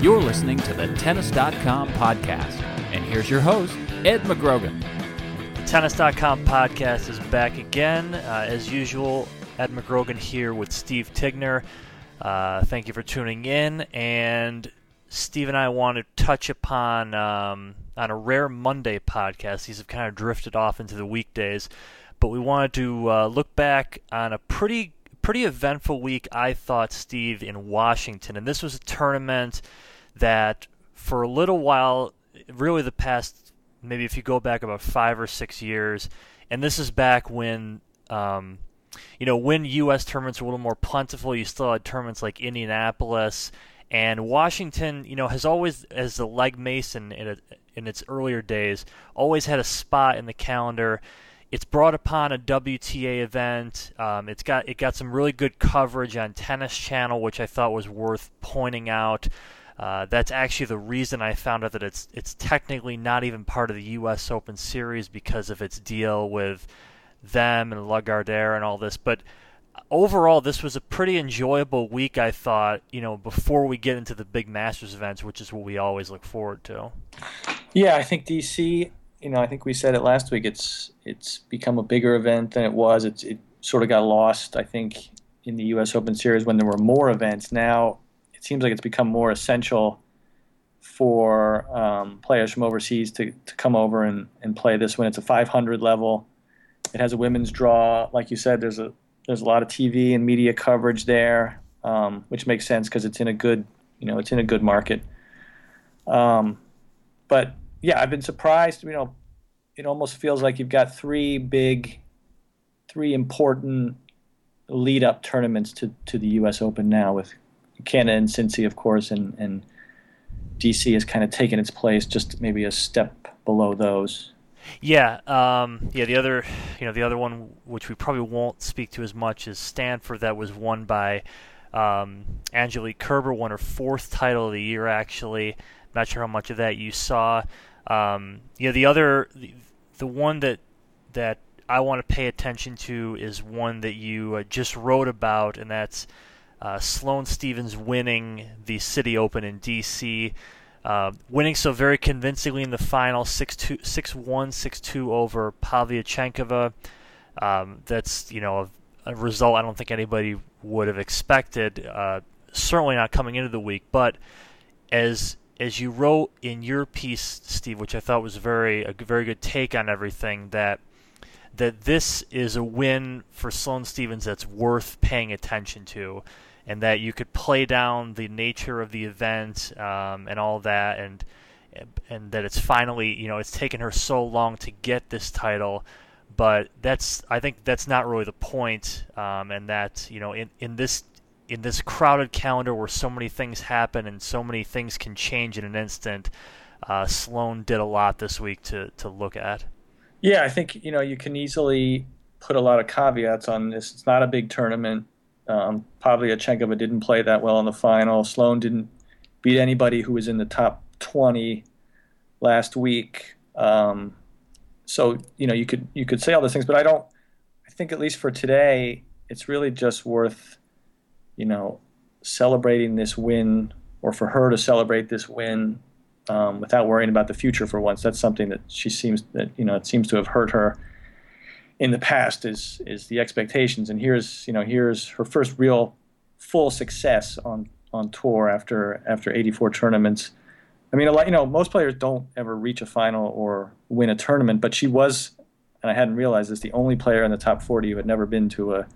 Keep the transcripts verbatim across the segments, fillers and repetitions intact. You're listening to the Tennis dot com Podcast, and here's your host, Ed McGrogan. The Tennis dot com Podcast is back again. Uh, as usual, Ed McGrogan here with Steve Tigner. Uh, thank you for tuning in, and Steve and I want to touch upon, um, on a rare Monday podcast. These have kind of drifted off into the weekdays, but we wanted to uh, look back on a pretty pretty eventful week, I thought, Steve, in Washington. And this was a tournament that for a little while, really the past, maybe if you go back about five or six years, and this is back when... Um, You know, when U S tournaments were a little more plentiful, you still had tournaments like Indianapolis, and Washington, you know, has always, as the leg mason in, a, in its earlier days, always had a spot in the calendar. It's brought upon a W T A event. Um, it's got it got some really good coverage on Tennis Channel, which I thought was worth pointing out. Uh, that's actually the reason I found out that it's it's technically not even part of the U S Open Series because of its deal with them and Le Gardaire and all this, but overall this was a pretty enjoyable week, I thought, you know, before we get into the big Masters events, which is what we always look forward to. Yeah, I think D C, you know, I think we said it last week, it's it's become a bigger event than it was. It's, it sort of got lost, I think, in the U S Open Series when there were more events. Now it seems like it's become more essential for um, players from overseas to, to come over and, and play this when it's a five hundred level. It has a women's draw, like you said. There's a there's a lot of T V and media coverage there, um, which makes sense because it's in a good, you know, it's in a good market. Um, but yeah, I've been surprised. You know, it almost feels like you've got three big, three important lead-up tournaments to, to the U S Open now, with Canada and Cincy, of course, and and D C has kind of taken its place, just maybe a step below those. Yeah, um, yeah. The other, you know, the other one, which we probably won't speak to as much, is Stanford. That was won by um, Angelique Kerber, won her fourth title of the year. Actually, not sure how much of that you saw. Um, you know, the other, the, the one that that I want to pay attention to is one that you uh, just wrote about, and that's uh, Sloane Stephens winning the City Open in D C. Uh, winning so very convincingly in the final, six two, six one, six two over Pavlyuchenkova. Um, that's, you know, a, a result I don't think anybody would have expected, uh, certainly not coming into the week. But as as you wrote in your piece, Steve, which I thought was very a very good take on everything, that that this is a win for Sloane Stephens that's worth paying attention to, and that you could play down the nature of the event um, and all that, and and that it's finally, you know, it's taken her so long to get this title, but that's, I think that's not really the point, um, and that, you know, in, in this in this crowded calendar where so many things happen and so many things can change in an instant, uh, Sloane did a lot this week to, to look at. Yeah, I think, you know, you can easily put a lot of caveats on this. It's not a big tournament. Um, Pavlyuchenkova didn't play that well in the final. Sloane didn't beat anybody who was in the top twenty last week. Um, so, you know, you could you could say all those things, but I don't. I think at least for today, it's really just worth, you know, celebrating this win, or for her to celebrate this win um, without worrying about the future for once. That's something that she seems that you know it seems to have hurt her in the past, is is the expectations, and here's you know here's her first real full success on, on tour after after eighty-four tournaments. I mean, a lot, you know, most players don't ever reach a final or win a tournament, but she was, and I hadn't realized this, the only player in the top forty who had never been to a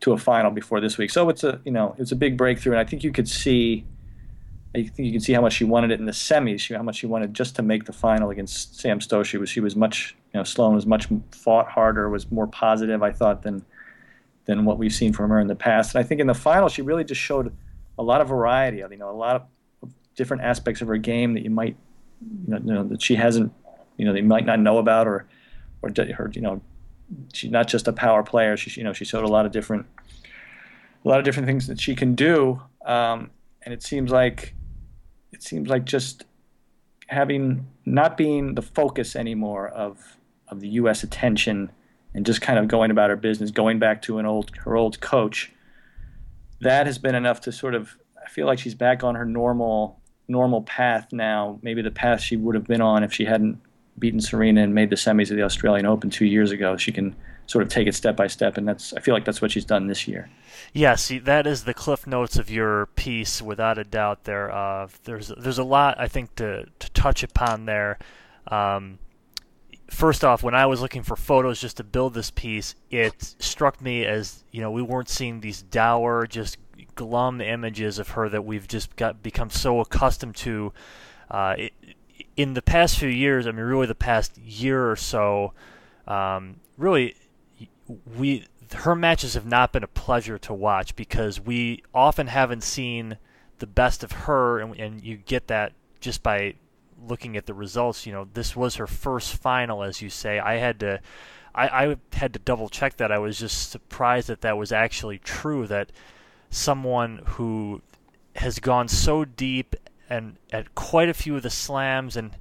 to a final before this week. So it's a you know it's a big breakthrough, and I think you could see I think you can see how much she wanted it in the semis, she, how much she wanted just to make the final against Sam Stosur. She was much, you know, Sloane was much fought harder, was more positive, I thought, than than what we've seen from her in the past. And I think in the final, she really just showed a lot of variety, you know, a lot of different aspects of her game that you might, you know, that she hasn't, you know, they might not know about, or, or her, you know, she's not just a power player. She, you know, she showed a lot of different, a lot of different things that she can do. Um, and it seems like, it seems like just having, not being the focus anymore of, of the U S attention, and just kind of going about her business, going back to an old, her old coach, that has been enough to sort of, I feel like she's back on her normal, normal path now, maybe the path she would have been on if she hadn't beaten Serena and made the semis of the Australian Open two years ago. She can sort of take it step by step, and that's, I feel like that's what she's done this year. Yeah, see, that is the cliff notes of your piece, without a doubt. There, uh, there's there's a lot, I think, to, to touch upon there. Um, First off, when I was looking for photos just to build this piece, it struck me as, you know, we weren't seeing these dour, just glum images of her that we've just got become so accustomed to. Uh, it, in the past few years, I mean, really the past year or so, um, really, we her matches have not been a pleasure to watch, because we often haven't seen the best of her, and, and you get that just by looking at the results. You know, this was her first final, as you say. I had to, I, I had to double check that. I was just surprised that that was actually true, that someone who has gone so deep and at quite a few of the slams, and,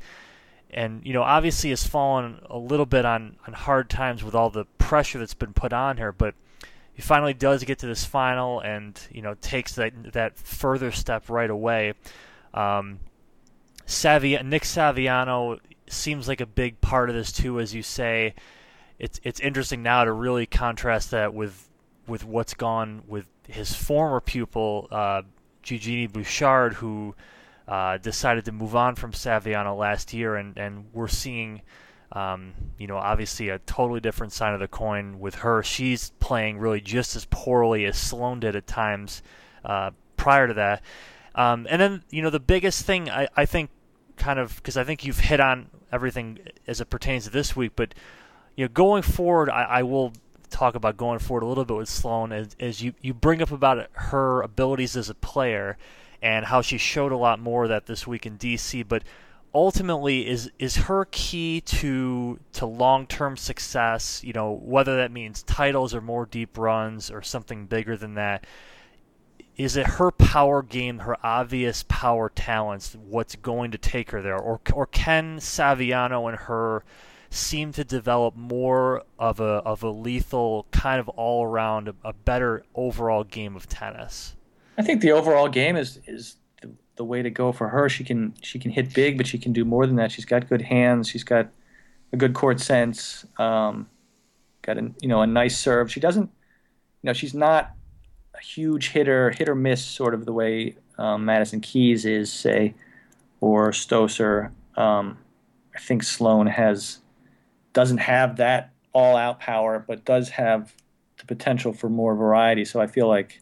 and, you know, obviously has fallen a little bit on, on hard times with all the pressure that's been put on her, but he finally does get to this final and, you know, takes that, that further step right away. Um, Savi- Nick Saviano seems like a big part of this too, as you say. It's it's interesting now to really contrast that with with what's gone with his former pupil, uh, Eugenie Bouchard, who uh, decided to move on from Saviano last year, and, and we're seeing, um, you know, obviously a totally different side of the coin with her. She's playing really just as poorly as Sloane did at times uh, prior to that. Um, and then, you know, the biggest thing I, I think, kind of, because I think you've hit on everything as it pertains to this week, but, you know, going forward, I, I will talk about going forward a little bit with Sloane, as, as you, you bring up about her abilities as a player and how she showed a lot more of that this week in D C, but ultimately is is her key to to long-term success, you know, whether that means titles or more deep runs or something bigger than that. Is it her power game, her obvious power talents, what's going to take her there? Or or can Saviano and her seem to develop more of a of a lethal kind of all-around, a better overall game of tennis? I think the overall game is, is the, the way to go for her. She can she can hit big, but she can do more than that. She's got good hands. She's got a good court sense, um, got a, you know, a nice serve. She doesn't – you know, she's not – huge hitter, hit or miss, sort of the way um, Madison Keys is, say, or Stosur. Um, I think Sloane has doesn't have that all-out power, but does have the potential for more variety. So I feel like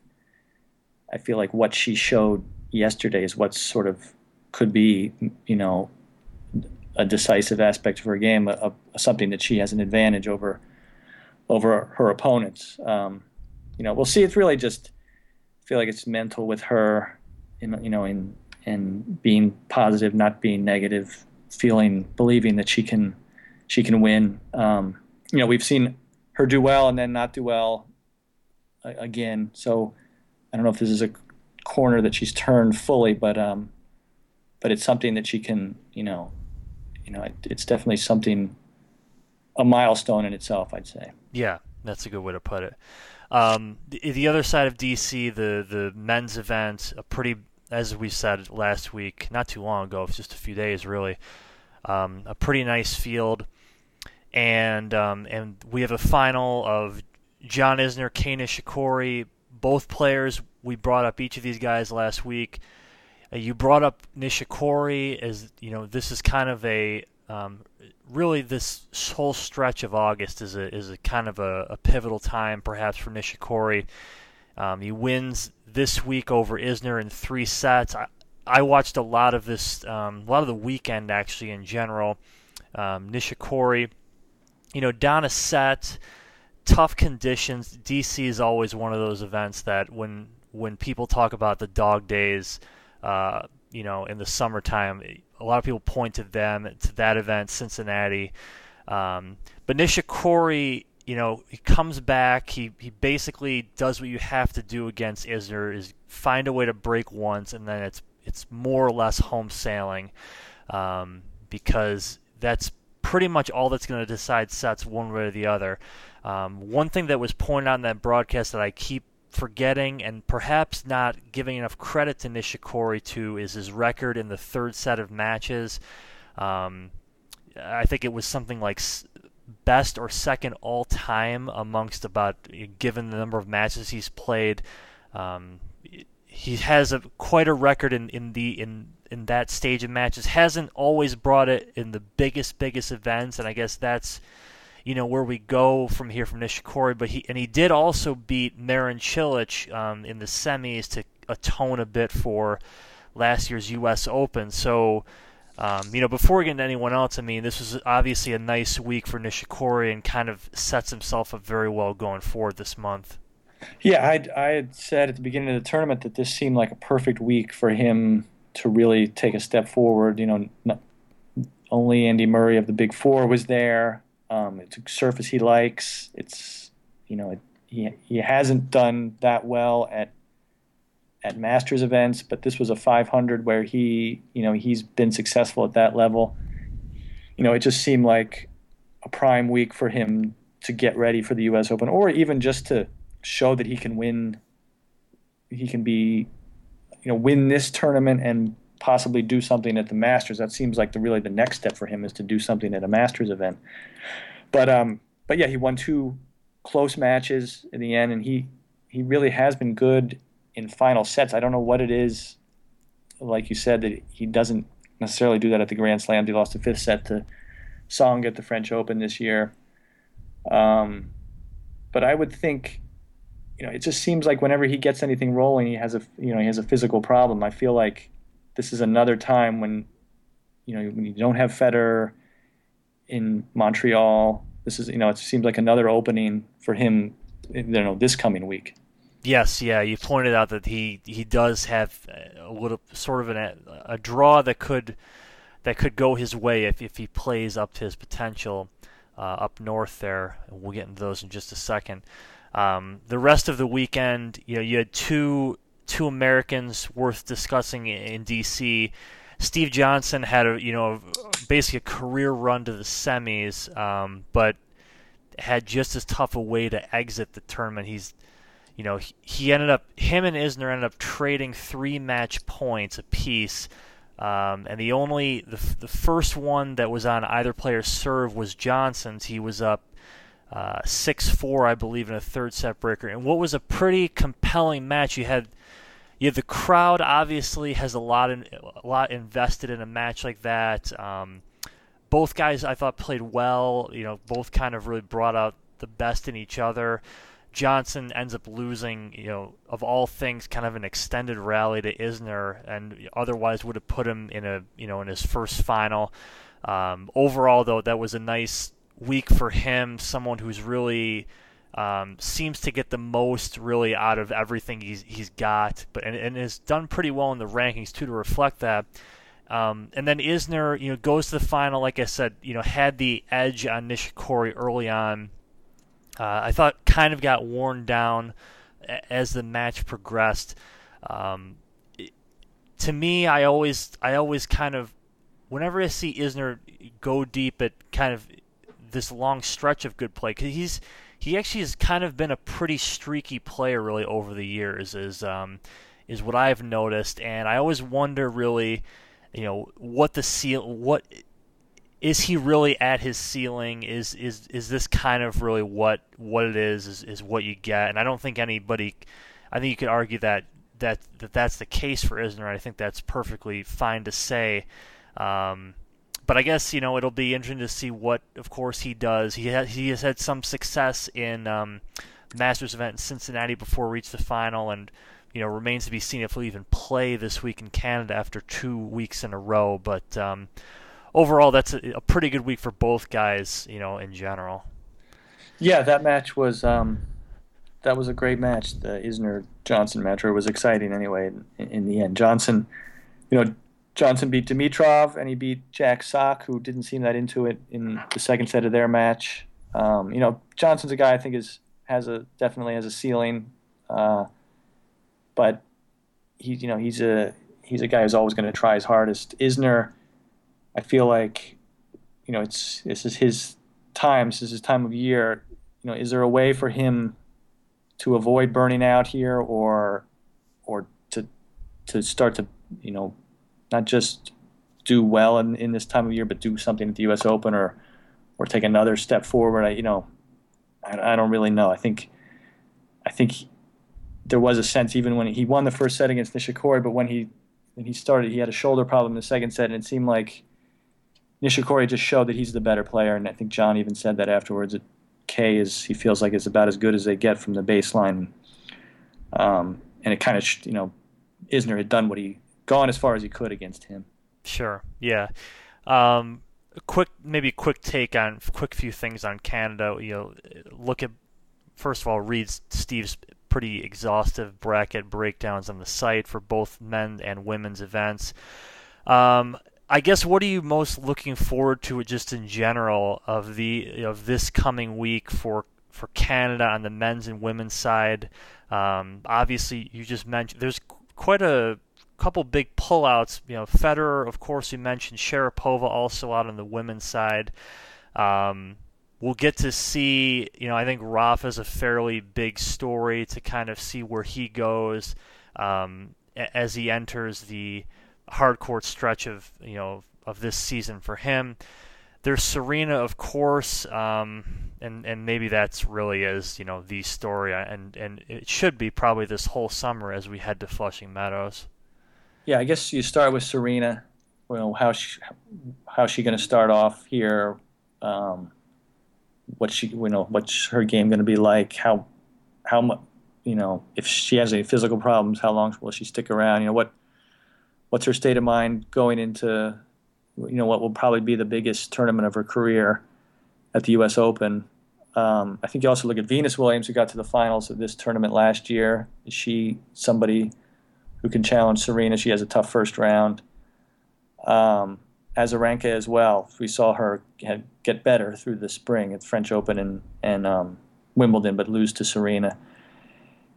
I feel like what she showed yesterday is what sort of could be, you know, a decisive aspect of her game, a, a, something that she has an advantage over over her opponents. Um, You know, we'll see. It's really just, I feel like it's mental with her, in, you know, in in being positive, not being negative, feeling, believing that she can, she can win. Um, you know, we've seen her do well and then not do well again. So I don't know if this is a corner that she's turned fully, but um, but it's something that she can, you know, you know, it, it's definitely something, a milestone in itself, I'd say. Yeah, that's a good way to put it. Um, the, the other side of D C, the, the men's event, a pretty, as we said last week, not too long ago, it's just a few days really, um, a pretty nice field, and um, and we have a final of John Isner, Kei Nishikori, both players. We brought up each of these guys last week. Uh, you brought up Nishikori as, you know, this is kind of a um, really, this whole stretch of August is a is a kind of a, a pivotal time, perhaps, for Nishikori. Um, he wins this week over Isner in three sets. I, I watched a lot of this, um, a lot of the weekend actually in general. Um, Nishikori, you know, down a set, tough conditions. D C is always one of those events that when when people talk about the dog days, uh, you know, in the summertime, a lot of people point to them, to that event, Cincinnati. Um, but Nishikori, you know, he comes back. He, he basically does what you have to do against Isner, is find a way to break once, and then it's it's more or less home sailing, um, because that's pretty much all that's going to decide sets one way or the other. Um, one thing that was pointed out in that broadcast that I keep forgetting and perhaps not giving enough credit to Nishikori to is his record in the third set of matches. Um, I think it was something like best or second all time amongst about, given the number of matches he's played. Um, he has a, quite a record in, in the in in that stage of matches. Hasn't always brought it in the biggest biggest events, and I guess that's, you know, where we go from here from Nishikori. But he and he did also beat Marin Cilic um, in the semis to atone a bit for last year's U S Open. So. Um, you know, before we get into anyone else, I mean, this was obviously a nice week for Nishikori and kind of sets himself up very well going forward this month. Yeah, I'd, I had said at the beginning of the tournament that this seemed like a perfect week for him to really take a step forward. You know, not, only Andy Murray of the Big Four was there. Um, it's a surface he likes. It's, you know, it, he he hasn't done that well at at Masters events, but this was a five hundred where he, you know, he's been successful at that level. You know, it just seemed like a prime week for him to get ready for the U S Open, or even just to show that he can win, he can be, you know, win this tournament and possibly do something at the Masters. That seems like the really the next step for him is to do something at a Masters event. But, um, but yeah, he won two close matches in the end, and he, he really has been good in final sets. I don't know what it is, like you said, that he doesn't necessarily do that at the Grand Slam. He lost the fifth set to Song at the French Open this year. Um, but I would think, you know, it just seems like whenever he gets anything rolling, he has a, you know, he has a physical problem. I feel like this is another time when, you know, when you don't have Federer in Montreal, this is, you know, it seems like another opening for him, you know, this coming week. Yes, yeah, you pointed out that he, he does have a little sort of an, a draw that could that could go his way if, if he plays up to his potential uh, up north there. We'll get into those in just a second. Um, the rest of the weekend, you know, you had two two Americans worth discussing in D C. Steve Johnson had a you know basically a career run to the semis, um, but had just as tough a way to exit the tournament. He's You know, he ended up, him and Isner ended up trading three match points apiece, um, and the only, the, the first one that was on either player's serve was Johnson's. He was up uh, six four, I believe, in a third set breaker. And what was a pretty compelling match, you had, you had the crowd obviously has a lot in, a lot invested in a match like that. Um, both guys, I thought, played well. You know, both kind of really brought out the best in each other. Johnson ends up losing, you know, of all things, kind of an extended rally to Isner, and otherwise would have put him in a, you know, in his first final. Um, overall, though, that was a nice week for him. Someone who's really um, seems to get the most really out of everything he's he's got, but and, and has done pretty well in the rankings too to reflect that. Um, and then Isner, you know, goes to the final. Like I said, you know, had the edge on Nishikori early on. Uh, I thought kind of got worn down as the match progressed. Um, it, to me, I always, I always kind of, whenever I see Isner go deep at kind of this long stretch of good play, because he's he actually has kind of been a pretty streaky player really over the years, is um, is what I've noticed, and I always wonder really, you know, what the seal, what. Is he really at his ceiling? Is is is this kind of really what what it is, is, is what you get? And I don't think anybody, I think you could argue that, that, that that's the case for Isner. I think that's perfectly fine to say. Um, but I guess, you know, it'll be interesting to see what, of course, he does. He has, he has had some success in um, Masters event in Cincinnati before he reached the final, and you know, remains to be seen if he'll even play this week in Canada after two weeks in a row. But um, overall, that's a, a pretty good week for both guys, you know, in general. Yeah, that match was um, that was a great match. The Isner-Johnson match, or it was exciting anyway in, in the end. Johnson, you know, Johnson beat Dimitrov, and he beat Jack Sock, who didn't seem that into it in the second set of their match. Um, you know, Johnson's a guy I think is has a definitely has a ceiling. Uh, But he, you know, he's a he's a guy who's always going to try his hardest. Isner, I feel like, you know, it's this is his time. This is his time of year. You know, is there a way for him to avoid burning out here, or or to to start to, you know, not just do well in, in this time of year, but do something at the U S Open, or or take another step forward? I, you know, I, I don't really know. I think I think. He, there was a sense, even when he won the first set against Nishikori, but when he when he started, he had a shoulder problem in the second set, and it seemed like Nishikori just showed that he's the better player. And I think John even said that afterwards, that Kei is he feels like it's about as good as they get from the baseline. Um, and it kind of, you know, Isner had done what he gone as far as he could against him. Sure, yeah. Um, quick, maybe quick take on quick few things on Canada. You know, look at first of all, read Steve's pretty exhaustive bracket breakdowns on the site for both men and women's events. Um, I guess what are you most looking forward to, just in general, of the of this coming week for for Canada on the men's and women's side? Um, obviously, you just mentioned there's quite a couple big pullouts. You know, Federer, of course, you mentioned Sharapova also out on the women's side. Um, We'll get to see, you know, I think Rafa is a fairly big story to kind of see where he goes um, as he enters the hardcourt stretch of, you know, of this season for him. There's Serena, of course, um, and and maybe that's really is, you know, the story, and, and it should be probably this whole summer as we head to Flushing Meadows. Yeah, I guess you start with Serena. Well, how she, how's she going to start off here? Um What she, you know, what's her game going to be like? How, how much, you know, if she has any physical problems, how long will she stick around? You know, what, what's her state of mind going into, you know, what will probably be the biggest tournament of her career at the U S Open? Um, I think you also look at Venus Williams, who got to the finals of this tournament last year. Is she somebody who can challenge Serena? She has a tough first round. Um, Azarenka as well. We saw her get better through the spring at French Open and and um, Wimbledon, but lose to Serena.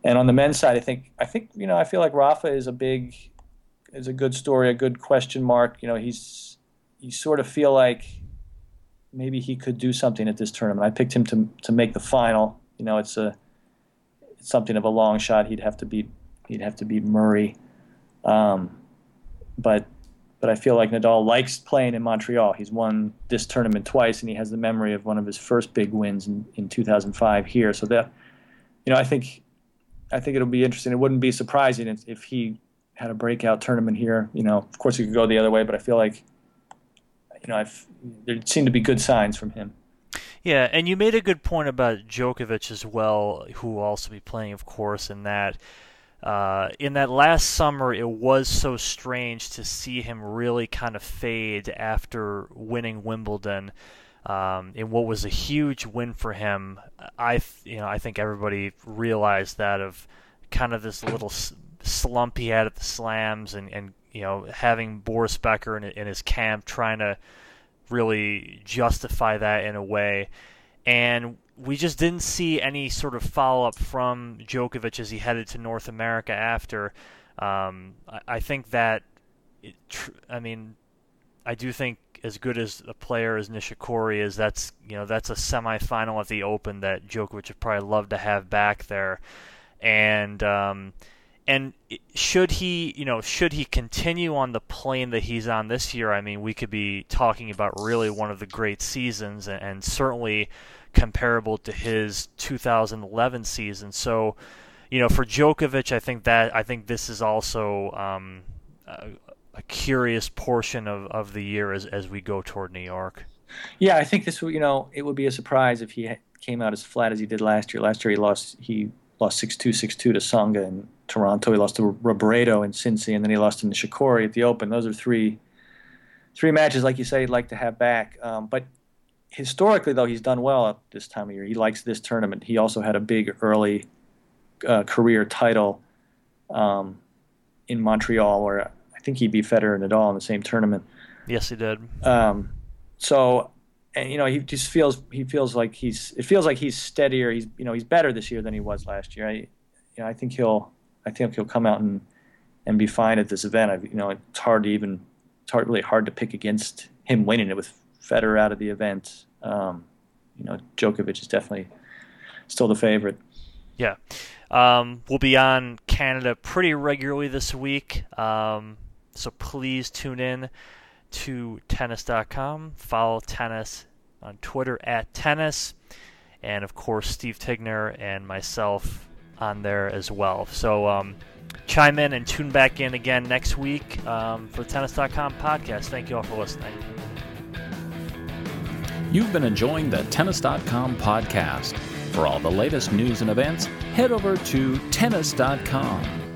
And on the men's side, I think I think you know I feel like Rafa is a big is a good story, a good question mark. You know, he's you sort of feel like maybe he could do something at this tournament. I picked him to to make the final. You know, it's a it's something of a long shot. He'd have to beat he'd have to beat Murray, um, but. But I feel like Nadal likes playing in Montreal. He's won this tournament twice, and he has the memory of one of his first big wins in, in two thousand five here. So that, you know, I think, I think it'll be interesting. It wouldn't be surprising if, if he had a breakout tournament here. You know, of course he could go the other way, but I feel like, you know, I've, there seem to be good signs from him. Yeah, and you made a good point about Djokovic as well, who will also be playing, of course, in that. Uh, in that last summer, it was so strange to see him really kind of fade after winning Wimbledon, um, in what was a huge win for him. I, you know, I think everybody realized that, of kind of this little slump he had at the Slams, and, and you know, having Boris Becker in, in his camp trying to really justify that in a way, and. We just didn't see any sort of follow-up from Djokovic as he headed to North America after. Um, I, I think that, it tr- I mean, I do think as good as a player as Nishikori is, that's, you know, that's a semifinal at the Open that Djokovic would probably love to have back there. And um, and should he, you know, should he continue on the plane that he's on this year? I mean, we could be talking about really one of the great seasons, and, and certainly comparable to his two thousand eleven season. So, you know, for Djokovic, I think that I think this is also um, a, a curious portion of, of the year as as we go toward New York. Yeah, I think this, you know, it would be a surprise if he came out as flat as he did last year. Last year he lost he lost six two, six two to Tsonga in Toronto. He lost to Robredo in Cincy, and then he lost to Nishikori at the Open. Those are three three matches, like you say, he'd like to have back. Um, but historically, though, he's done well at this time of year. He likes this tournament. He also had a big early uh, career title um, in Montreal, where I think he beat Federer and Nadal in the same tournament. Yes, he did. Um, so... And you know, he just feels he feels like he's it feels like he's steadier. He's you know he's better this year than he was last year. I you know I think he'll I think he'll come out and, and be fine at this event. I, you know it's hard to even it's hard, really hard to pick against him winning it with Federer out of the event. Um, you know, Djokovic is definitely still the favorite. Yeah, um, we'll be on Canada pretty regularly this week, um, so please tune in to tennis dot com. Follow tennis on Twitter at tennis, and of course Steve Tigner and myself on there as well. So um, chime in and tune back in again next week um, for the tennis dot com podcast. Thank you all for listening. You've been enjoying the tennis dot com podcast. For all the latest news and events, head over to tennis dot com.